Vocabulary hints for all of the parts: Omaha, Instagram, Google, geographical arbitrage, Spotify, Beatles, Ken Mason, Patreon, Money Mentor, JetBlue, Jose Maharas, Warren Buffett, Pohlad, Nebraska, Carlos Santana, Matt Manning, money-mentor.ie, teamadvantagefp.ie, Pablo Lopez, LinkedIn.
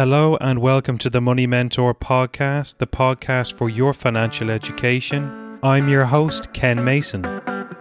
Hello and welcome to the Money Mentor podcast, the podcast for your financial education. I'm your host, Ken Mason. I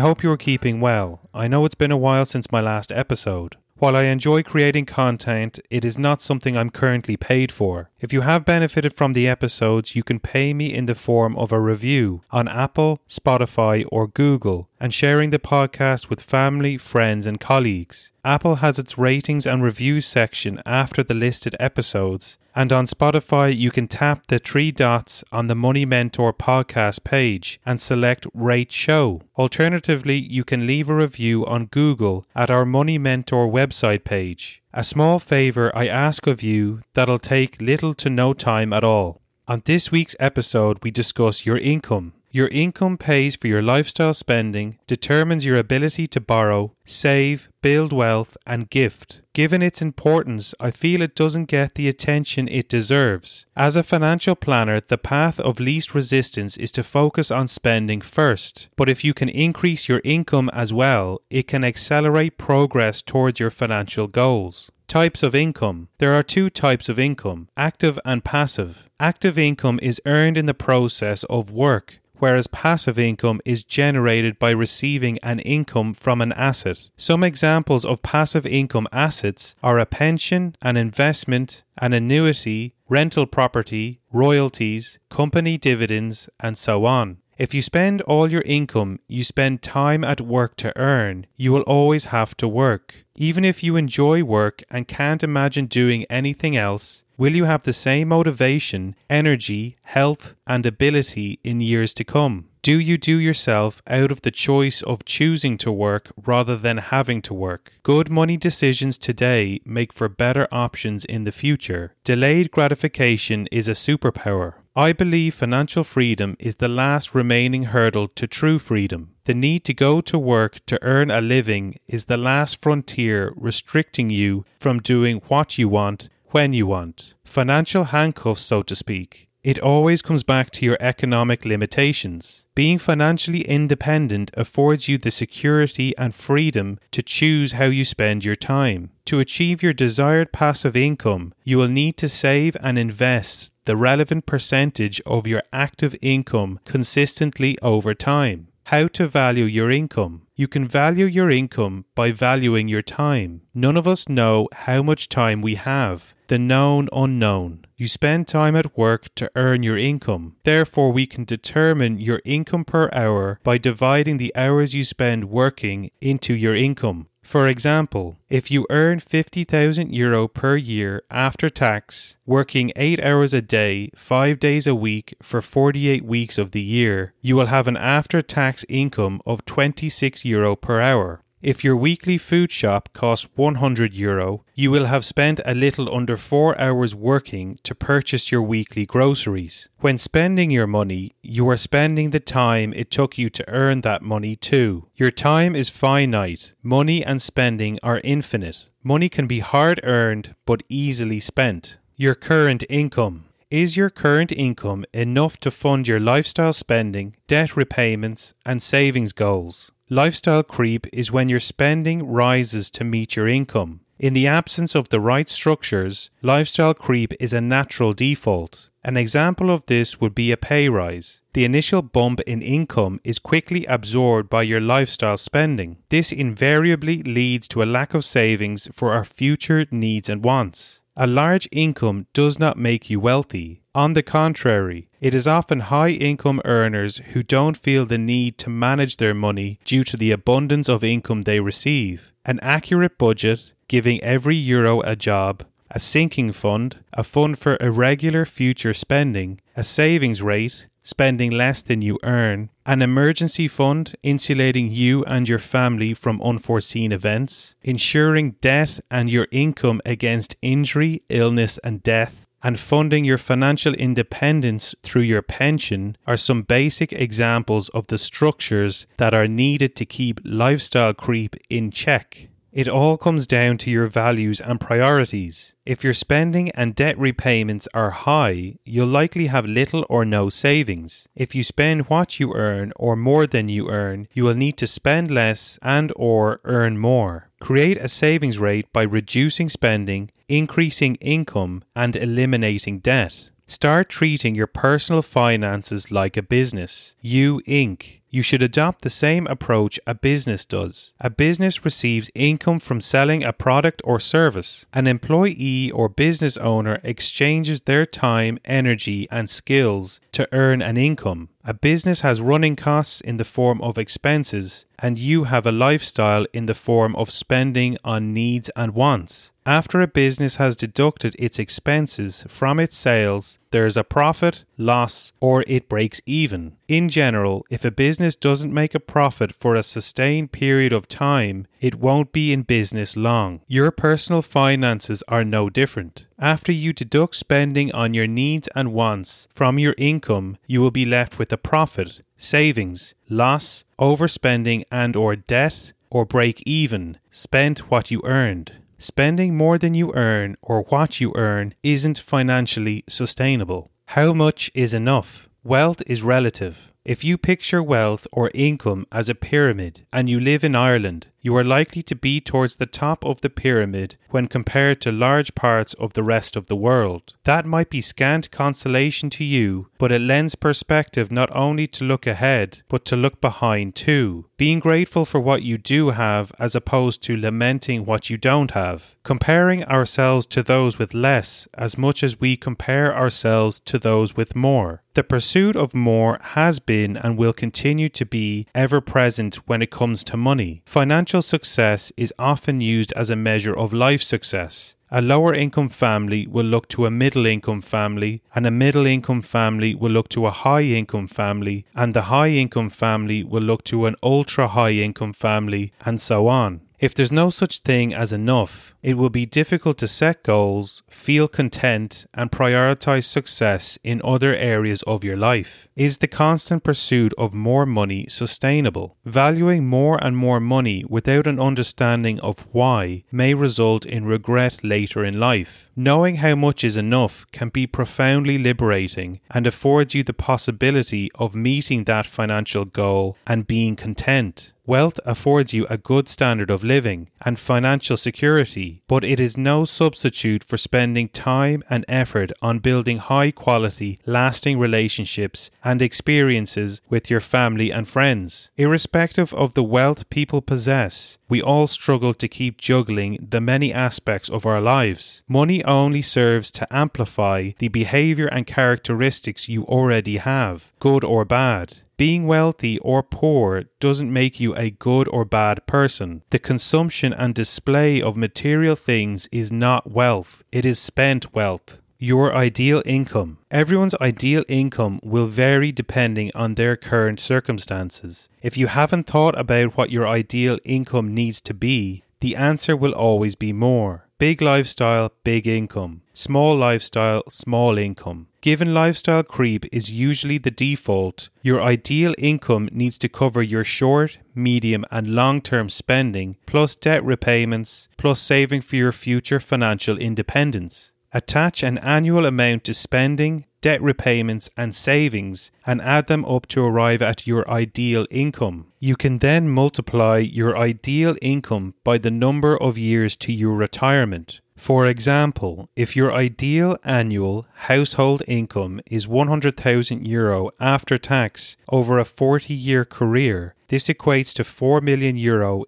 hope you're keeping well. I know it's been a while since my last episode. While I enjoy creating content, it is not something I'm currently paid for. If you have benefited from the episodes, you can pay me in the form of a review on Apple, Spotify, or Google, and sharing the podcast with family, friends, and colleagues. Apple has its ratings and reviews section after the listed episodes, and on Spotify you can tap the three dots on the Money Mentor podcast page and select Rate Show. Alternatively, you can leave a review on Google at our Money Mentor website page. A small favour I ask of you that'll take little to no time at all. On this week's episode, we discuss your income. Your income pays for your lifestyle spending, determines your ability to borrow, save, build wealth, and gift. Given its importance, I feel it doesn't get the attention it deserves. As a financial planner, the path of least resistance is to focus on spending first. But if you can increase your income as well, it can accelerate progress towards your financial goals. Types of income. There are two types of income, active and passive. Active income is earned in the process of work, whereas passive income is generated by receiving an income from an asset. Some examples of passive income assets are a pension, an investment, an annuity, rental property, royalties, company dividends, and so on. If you spend all your income, you spend time at work to earn, you will always have to work. Even if you enjoy work and can't imagine doing anything else, will you have the same motivation, energy, health, and ability in years to come? Do you do yourself out of the choice of choosing to work rather than having to work? Good money decisions today make for better options in the future. Delayed gratification is a superpower. I believe financial freedom is the last remaining hurdle to true freedom. The need to go to work to earn a living is the last frontier restricting you from doing what you want, when you want. Financial handcuffs, so to speak. It always comes back to your economic limitations. Being financially independent affords you the security and freedom to choose how you spend your time. To achieve your desired passive income, you will need to save and invest the relevant percentage of your active income consistently over time. How to value your income. You can value your income by valuing your time. None of us know how much time we have. The known unknown. You spend time at work to earn your income. Therefore, we can determine your income per hour by dividing the hours you spend working into your income. For example, if you earn €50,000 per year after tax, working 8 hours a day, 5 days a week for 48 weeks of the year, you will have an after-tax income of €26 per hour. If your weekly food shop costs €100, you will have spent a little under 4 hours working to purchase your weekly groceries. When spending your money, you are spending the time it took you to earn that money too. Your time is finite. Money and spending are infinite. Money can be hard earned but easily spent. Your current income. Is your current income enough to fund your lifestyle spending, debt repayments, and savings goals? Lifestyle creep is when your spending rises to meet your income. In the absence of the right structures, lifestyle creep is a natural default. An example of this would be a pay rise. The initial bump in income is quickly absorbed by your lifestyle spending. This invariably leads to a lack of savings for our future needs and wants. A large income does not make you wealthy. On the contrary, it is often high-income earners who don't feel the need to manage their money due to the abundance of income they receive. An accurate budget, giving every euro a job, a sinking fund, a fund for irregular future spending, a savings rate, spending less than you earn, an emergency fund insulating you and your family from unforeseen events, insuring debt and your income against injury, illness, and death, and funding your financial independence through your pension are some basic examples of the structures that are needed to keep lifestyle creep in check. It all comes down to your values and priorities. If your spending and debt repayments are high, you'll likely have little or no savings. If you spend what you earn or more than you earn, you will need to spend less and or earn more. Create a savings rate by reducing spending, increasing income, and eliminating debt. Start treating your personal finances like a business. You, Inc. You should adopt the same approach a business does. A business receives income from selling a product or service. An employee or business owner exchanges their time, energy, and skills to earn an income. A business has running costs in the form of expenses, and you have a lifestyle in the form of spending on needs and wants. After a business has deducted its expenses from its sales, there is a profit, loss, or it breaks even. In general, if a business doesn't make a profit for a sustained period of time, it won't be in business long. Your personal finances are no different. After you deduct spending on your needs and wants from your income, you will be left with a profit, savings, loss, overspending and/or debt, or break even, spent what you earned. Spending more than you earn or what you earn isn't financially sustainable. How much is enough? Wealth is relative. If you picture wealth or income as a pyramid and you live in Ireland, you are likely to be towards the top of the pyramid when compared to large parts of the rest of the world. That might be scant consolation to you, but it lends perspective not only to look ahead, but to look behind too. Being grateful for what you do have as opposed to lamenting what you don't have. Comparing ourselves to those with less as much as we compare ourselves to those with more. The pursuit of more has been and will continue to be ever present when it comes to money. Financial success is often used as a measure of life success. A lower income family will look to a middle income family, and a middle income family will look to a high income family, and the high income family will look to an ultra high income family, and so on. If there's no such thing as enough, it will be difficult to set goals, feel content, and prioritize success in other areas of your life. Is the constant pursuit of more money sustainable? Valuing more and more money without an understanding of why may result in regret later in life. Knowing how much is enough can be profoundly liberating and affords you the possibility of meeting that financial goal and being content. Wealth affords you a good standard of living and financial security, but it is no substitute for spending time and effort on building high-quality, lasting relationships and experiences with your family and friends. Irrespective of the wealth people possess, we all struggle to keep juggling the many aspects of our lives. Money only serves to amplify the behavior and characteristics you already have, good or bad. Being wealthy or poor doesn't make you a good or bad person. The consumption and display of material things is not wealth, it is spent wealth. Your ideal income. Everyone's ideal income will vary depending on their current circumstances. If you haven't thought about what your ideal income needs to be, the answer will always be more. Big lifestyle, big income. Small lifestyle, small income. Given lifestyle creep is usually the default, your ideal income needs to cover your short, medium and long-term spending, plus debt repayments, plus saving for your future financial independence. Attach an annual amount to spending, debt repayments and savings and add them up to arrive at your ideal income. You can then multiply your ideal income by the number of years to your retirement. For example, if your ideal annual household income is €100,000 after tax over a 40-year career, this equates to €4 million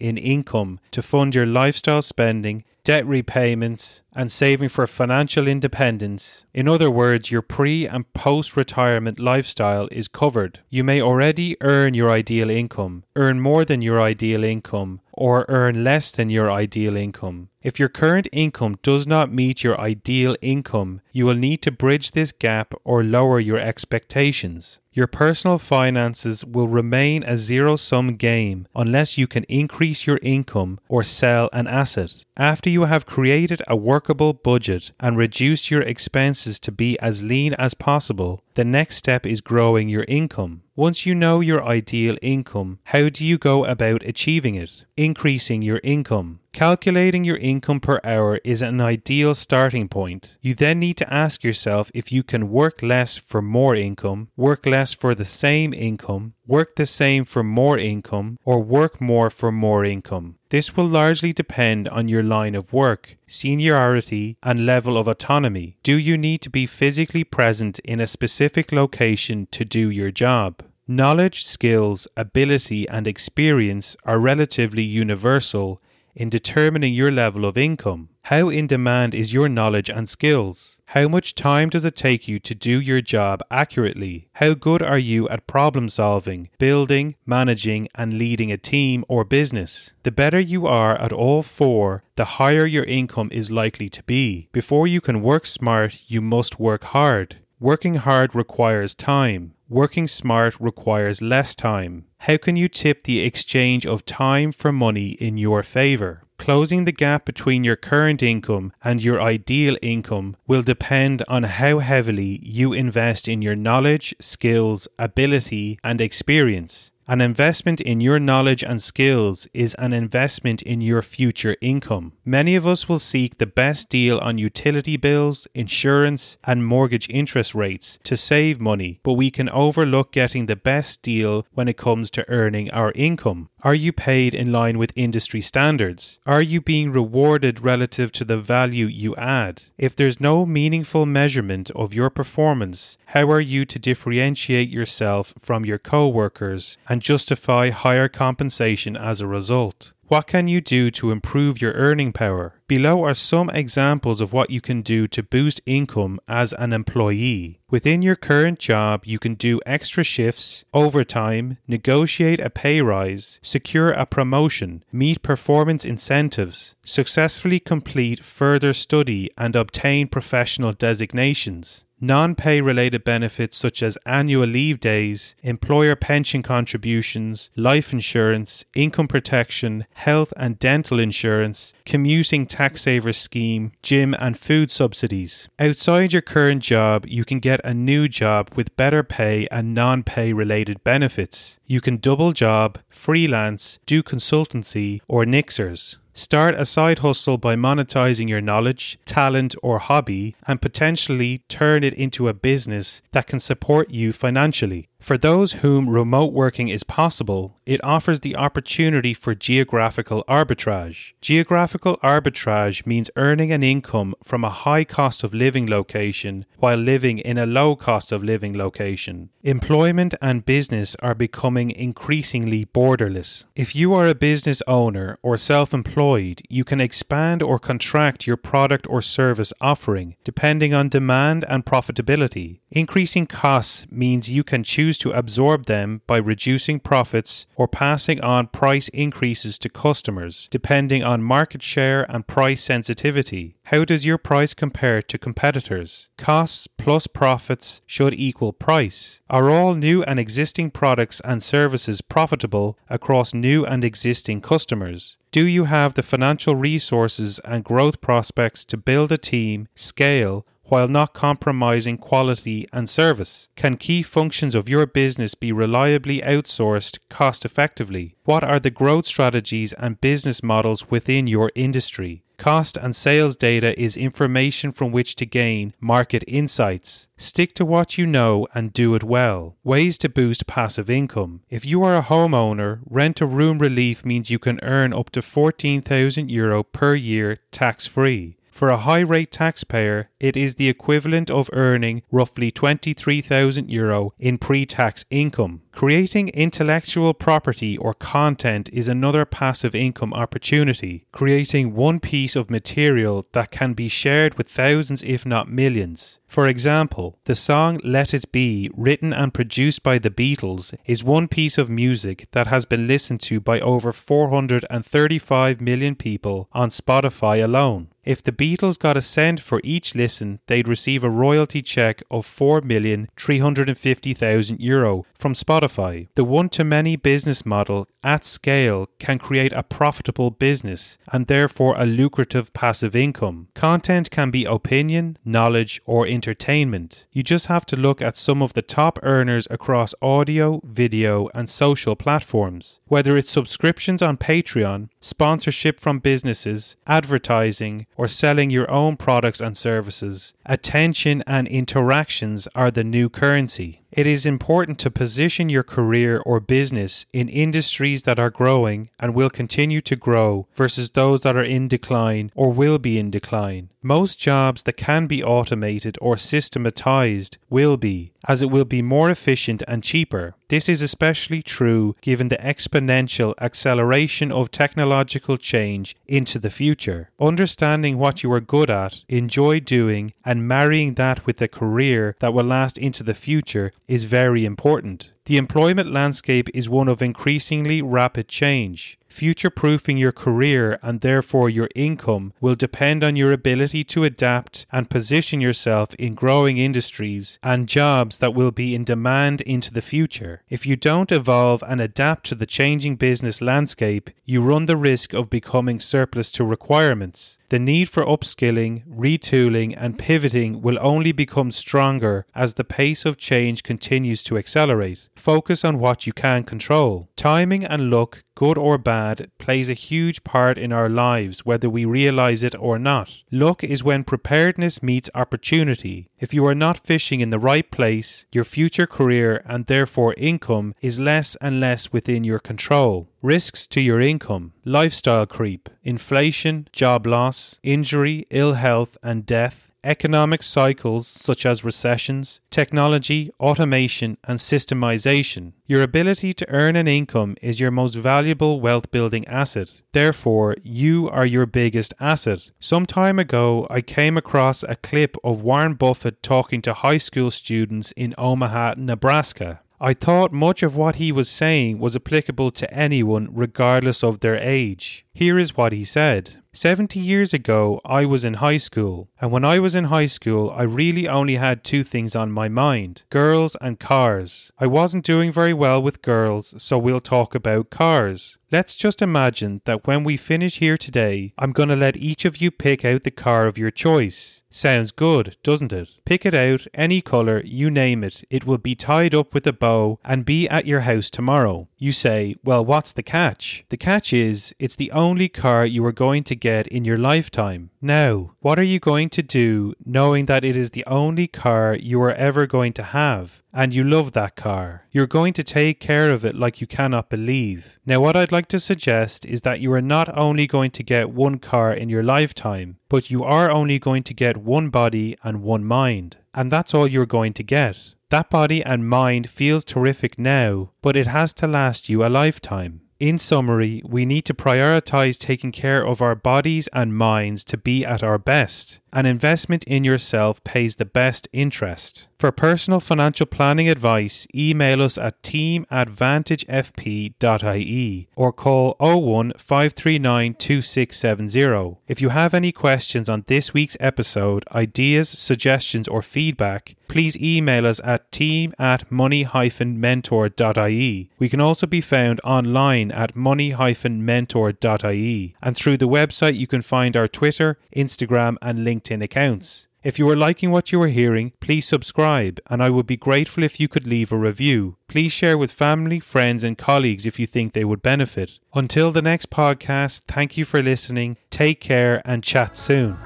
in income to fund your lifestyle spending, debt repayments, and saving for financial independence. In other words, your pre- and post-retirement lifestyle is covered. You may already earn your ideal income, earn more than your ideal income, or earn less than your ideal income. If your current income does not meet your ideal income, you will need to bridge this gap or lower your expectations. Your personal finances will remain a zero-sum game unless you can increase your income or sell an asset. After you have created a workable budget and reduced your expenses to be as lean as possible, the next step is growing your income. Once you know your ideal income, how do you go about achieving it? Increasing your income. Calculating your income per hour is an ideal starting point. You then need to ask yourself if you can work less for more income, work less for the same income, work the same for more income, or work more for more income. This will largely depend on your line of work, seniority, and level of autonomy. Do you need to be physically present in a specific location to do your job? Knowledge, skills, ability, and experience are relatively universal in determining your level of income. How in demand is your knowledge and skills? How much time does it take you to do your job accurately? How good are you at problem solving, building, managing, and leading a team or business? The better you are at all four, the higher your income is likely to be. Before you can work smart, you must work hard. Working hard requires time. Working smart requires less time. How can you tip the exchange of time for money in your favor? Closing the gap between your current income and your ideal income will depend on how heavily you invest in your knowledge, skills, ability, and experience. An investment in your knowledge and skills is an investment in your future income. Many of us will seek the best deal on utility bills, insurance, and mortgage interest rates to save money, but we can overlook getting the best deal when it comes to earning our income. Are you paid in line with industry standards? Are you being rewarded relative to the value you add? If there's no meaningful measurement of your performance, how are you to differentiate yourself from your co-workers and justify higher compensation as a result? What can you do to improve your earning power? Below are some examples of what you can do to boost income as an employee. Within your current job, you can do extra shifts, overtime, negotiate a pay rise, secure a promotion, meet performance incentives, successfully complete further study, and obtain professional designations. Non-pay related benefits such as annual leave days, employer pension contributions, life insurance, income protection, health and dental insurance, commuting tax saver scheme, gym and food subsidies. Outside your current job, you can get a new job with better pay and non-pay related benefits. You can double job, freelance, do consultancy, or nixers. Start a side hustle by monetizing your knowledge, talent, or hobby, and potentially turn it into a business that can support you financially. For those whom remote working is possible, it offers the opportunity for geographical arbitrage. Geographical arbitrage means earning an income from a high cost of living location while living in a low cost of living location. Employment and business are becoming increasingly borderless. If you are a business owner or self-employed, you can expand or contract your product or service offering depending on demand and profitability. Increasing costs means you can choose to absorb them by reducing profits or passing on price increases to customers, depending on market share and price sensitivity. How does your price compare to competitors? Costs plus profits should equal price. Are all new and existing products and services profitable across new and existing customers? Do you have the financial resources and growth prospects to build a team, scale, while not compromising quality and service? Can key functions of your business be reliably outsourced cost-effectively? What are the growth strategies and business models within your industry? Cost and sales data is information from which to gain market insights. Stick to what you know and do it well. Ways to boost passive income. If you are a homeowner, rent-to-room relief means you can earn up to €14,000 per year tax-free. For a high-rate taxpayer, it is the equivalent of earning roughly €23,000 in pre-tax income. Creating intellectual property or content is another passive income opportunity. Creating one piece of material that can be shared with thousands, if not millions. For example, the song Let It Be, written and produced by the Beatles, is one piece of music that has been listened to by over 435 million people on Spotify alone. If the Beatles got a cent for each listen, they'd receive a royalty check of €4,350,000 from Spotify. Spotify. The one-to-many business model at scale can create a profitable business and therefore a lucrative passive income. Content can be opinion, knowledge, or entertainment. You just have to look at some of the top earners across audio, video, and social platforms. Whether it's subscriptions on Patreon, sponsorship from businesses, advertising, or selling your own products and services, attention and interactions are the new currency. It is important to position your career or business in industries that are growing and will continue to grow versus those that are in decline or will be in decline. Most jobs that can be automated or systematized will be, as it will be more efficient and cheaper. This is especially true given the exponential acceleration of technological change into the future. Understanding what you are good at, enjoy doing, and marrying that with a career that will last into the future is very important. The employment landscape is one of increasingly rapid change. Future-proofing your career and therefore your income will depend on your ability to adapt and position yourself in growing industries and jobs that will be in demand into the future. If you don't evolve and adapt to the changing business landscape, you run the risk of becoming surplus to requirements. The need for upskilling, retooling, and pivoting will only become stronger as the pace of change continues to accelerate. Focus on what you can control. Timing and luck, good or bad, plays a huge part in our lives, whether we realize it or not. Luck is when preparedness meets opportunity. If you are not fishing in the right place, your future career and therefore income is less and less within your control. Risks to your income, lifestyle creep, inflation, job loss, injury, ill health and death, economic cycles such as recessions, technology, automation, and systemization. Your ability to earn an income is your most valuable wealth-building asset. Therefore, you are your biggest asset. Some time ago, I came across a clip of Warren Buffett talking to high school students in Omaha, Nebraska. I thought much of what he was saying was applicable to anyone regardless of their age. Here is what he said. 70 years ago, I was in high school, and when I was in high school, I really only had two things on my mind, girls and cars. I wasn't doing very well with girls, so we'll talk about cars. Let's just imagine that when we finish here today, I'm going to let each of you pick out the car of your choice. Sounds good, doesn't it? Pick it out, any colour, you name it. It will be tied up with a bow and be at your house tomorrow. You say, well, what's the catch? The catch is, it's the only car you are going to get in your lifetime. Now, what are you going to do knowing that it is the only car you are ever going to have? And you love that car. You're going to take care of it like you cannot believe. Now, what I'd like to suggest is that you are not only going to get one car in your lifetime, but you are only going to get one body and one mind. And that's all you're going to get. That body and mind feels terrific now, but it has to last you a lifetime. In summary, we need to prioritize taking care of our bodies and minds to be at our best. An investment in yourself pays the best interest. For personal financial planning advice, email us at teamadvantagefp.ie or call 01 539 2670. If you have any questions on this week's episode, ideas, suggestions, or feedback, please email us at team@money-mentor.ie. We can also be found online at money-mentor.ie, and through the website you can find our Twitter, Instagram, and LinkedIn accounts. If you are liking what you are hearing, please subscribe, and I would be grateful if you could leave a review. Please share with family, friends, and colleagues if you think they would benefit. Until the next podcast, thank you for listening, take care, and chat soon.